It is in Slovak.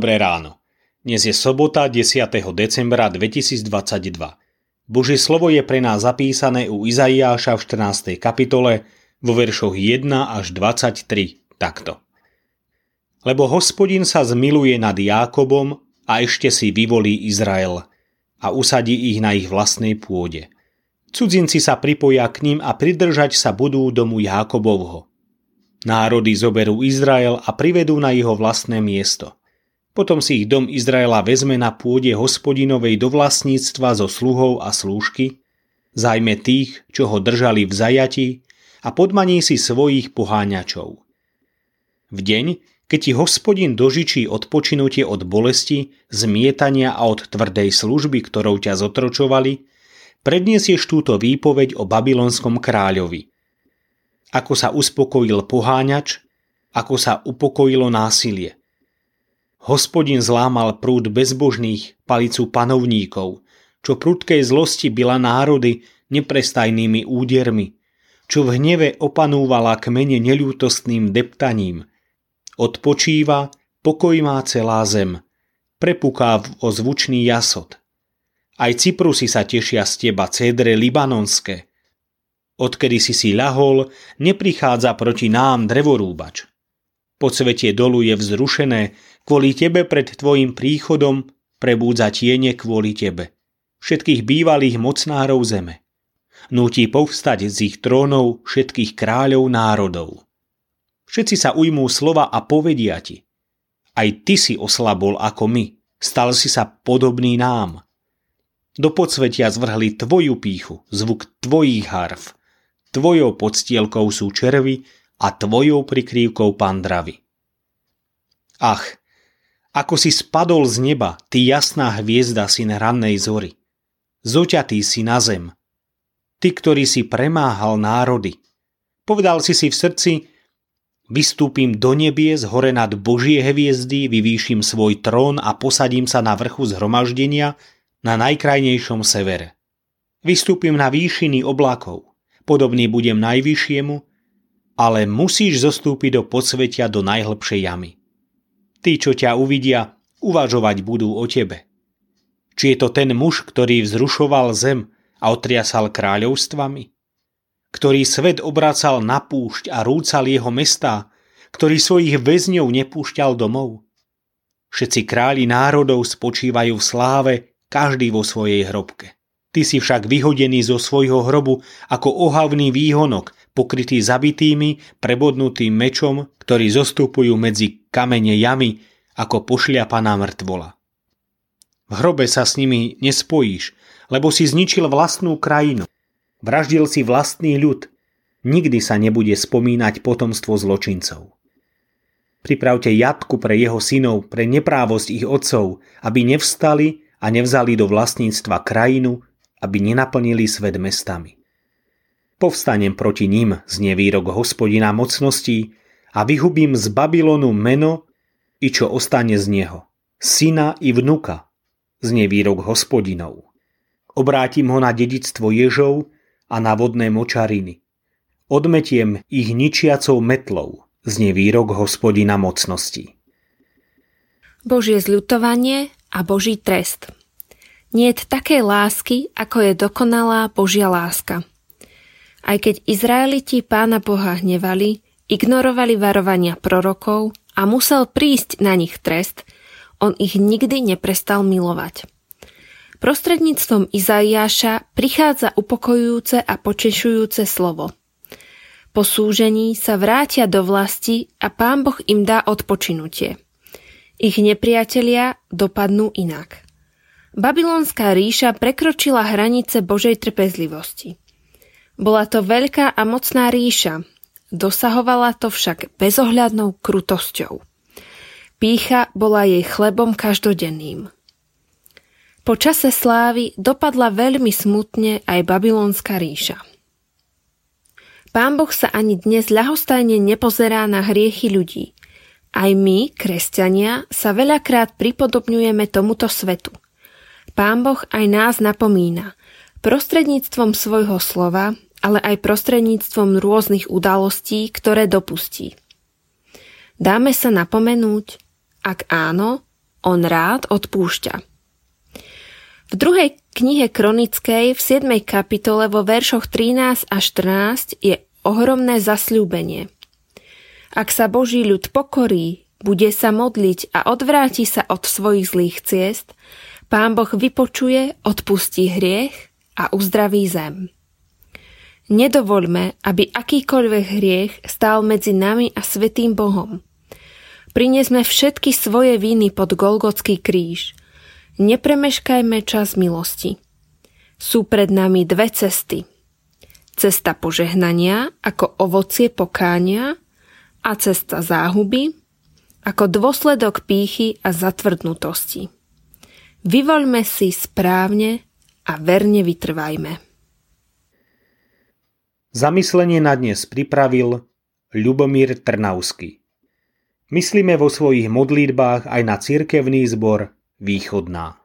Dobré ráno. Dnes je sobota 10. decembra 2022. Božie slovo je pre nás zapísané u Izaiáša v 14. kapitole vo veršoch 1 až 23 takto. Lebo Hospodin sa zmiluje nad Jákobom a ešte si vyvolí Izrael a usadí ich na ich vlastnej pôde. Cudzinci sa pripoja k ním a pridržať sa budú domu Jákobovho. Národy zoberú Izrael a privedú na jeho vlastné miesto. Potom si ich dom Izraela vezme na pôde Hospodinovej do vlastníctva zo sluhov a slúžky, zajme tých, čo ho držali v zajati, a podmaní si svojich poháňačov. V deň, keď ti Hospodin dožičí odpočinutie od bolesti, zmietania a od tvrdej služby, ktorou ťa zotročovali, predniesieš túto výpoveď o babylonskom kráľovi. Ako sa uspokojil poháňač, ako sa upokojilo násilie. Hospodin zlámal prúd bezbožných, palicu panovníkov, čo prudkej zlosti bila národy neprestajnými údermi, čo v hneve opanúvala kmene neľútostným deptaním. Odpočíva, pokoj má celá zem, prepuká v ozvučný jasot. Aj Cyprusy sa tešia z teba, cédre libanonské. Odkedy si ľahol, neprichádza proti nám drevorúbač. Podsvetie dolu je vzrušené, kvôli tebe pred tvojim príchodom prebúdza tiene kvôli tebe. Všetkých bývalých mocnárov zeme. Núti povstať z ich trónov všetkých kráľov národov. Všetci sa ujmú slova a povedia ti. Aj ty si oslabol ako my, stal si sa podobný nám. Do podsvetia zvrhli tvoju pýchu, zvuk tvojich harf. Tvojou podstielkou sú červy a tvojou prikrývkou pandravy. Ach, ako si spadol z neba, ty jasná hviezda syn rannej zory. Zoťatý si na zem. Ty, ktorý si premáhal národy. Povedal si v srdci, vystúpim do nebies, hore nad Božie hviezdy, vyvýšim svoj trón a posadím sa na vrchu zhromaždenia na najkrajnejšom severe. Vystúpim na výšiny oblakov. Podobný budem najvyššiemu, ale musíš zostúpiť do podsvetia do najhlbšej jamy. Tí, čo ťa uvidia, uvažovať budú o tebe. Či je to ten muž, ktorý vzrušoval zem a otriasal kráľovstvami? Ktorý svet obracal na púšť a rúcal jeho mestá, ktorý svojich väzňov nepúšťal domov? Všetci králi národov spočívajú v sláve, každý vo svojej hrobke. Ty si však vyhodený zo svojho hrobu ako ohavný výhonok, pokrytý zabitými, prebodnutým mečom, ktorí zostupujú medzi kamene jamy ako pošliapaná mŕtvola. V hrobe sa s nimi nespojíš, lebo si zničil vlastnú krajinu. Vraždil si vlastný ľud. Nikdy sa nebude spomínať potomstvo zločincov. Pripravte jatku pre jeho synov, pre neprávosť ich otcov, aby nevstali a nevzali do vlastníctva krajinu, aby nenaplnili svet mestami. Povstanem proti ním, znie výrok Hospodina mocností, a vyhubím z Babylonu meno i čo ostane z neho, syna i vnuka, znie výrok Hospodinov. Obrátim ho na dedičstvo Ježov a na vodné močariny. Odmetiem ich ničiacou metlou, znie výrok Hospodina mocností. Božie zľutovanie a Boží trest. Niet takej lásky, ako je dokonalá Božia láska. Aj keď Izraeliti Pána Boha hnevali, ignorovali varovania prorokov a musel prísť na nich trest, on ich nikdy neprestal milovať. Prostredníctvom Izaiáša prichádza upokojujúce a potešujúce slovo. Po súžení sa vrátia do vlasti a Pán Boh im dá odpočinutie. Ich nepriatelia dopadnú inak. Babylonská ríša prekročila hranice Božej trpezlivosti. Bola to veľká a mocná ríša, dosahovala to však bezohľadnou krutosťou. Pýcha bola jej chlebom každodenným. Po čase slávy dopadla veľmi smutne aj Babylonská ríša. Pán Boh sa ani dnes ľahostajne nepozerá na hriechy ľudí. Aj my, kresťania, sa veľakrát pripodobňujeme tomuto svetu. Pán Boh aj nás napomína prostredníctvom svojho slova, ale aj prostredníctvom rôznych udalostí, ktoré dopustí. Dáme sa napomenúť? Ak áno, On rád odpúšťa. V druhej knihe Kronickej v 7. kapitole vo veršoch 13 a 14 je ohromné zasľúbenie. Ak sa Boží ľud pokorí, bude sa modliť a odvráti sa od svojich zlých ciest, Pán Boh vypočuje, odpustí hriech a uzdraví zem. Nedovoľme, aby akýkoľvek hriech stál medzi nami a svätým Bohom. Priniesme všetky svoje viny pod Golgotský kríž. Nepremeškajme čas milosti. Sú pred nami dve cesty. Cesta požehnania ako ovocie pokánia a cesta záhuby ako dôsledok pýchy a zatvrdnutosti. Vyvoľme si správne a verne vytrvajme. Zamyslenie na dnes pripravil Ľubomír Trnavský. Myslíme vo svojich modlitbách aj na cirkevný zbor Východná.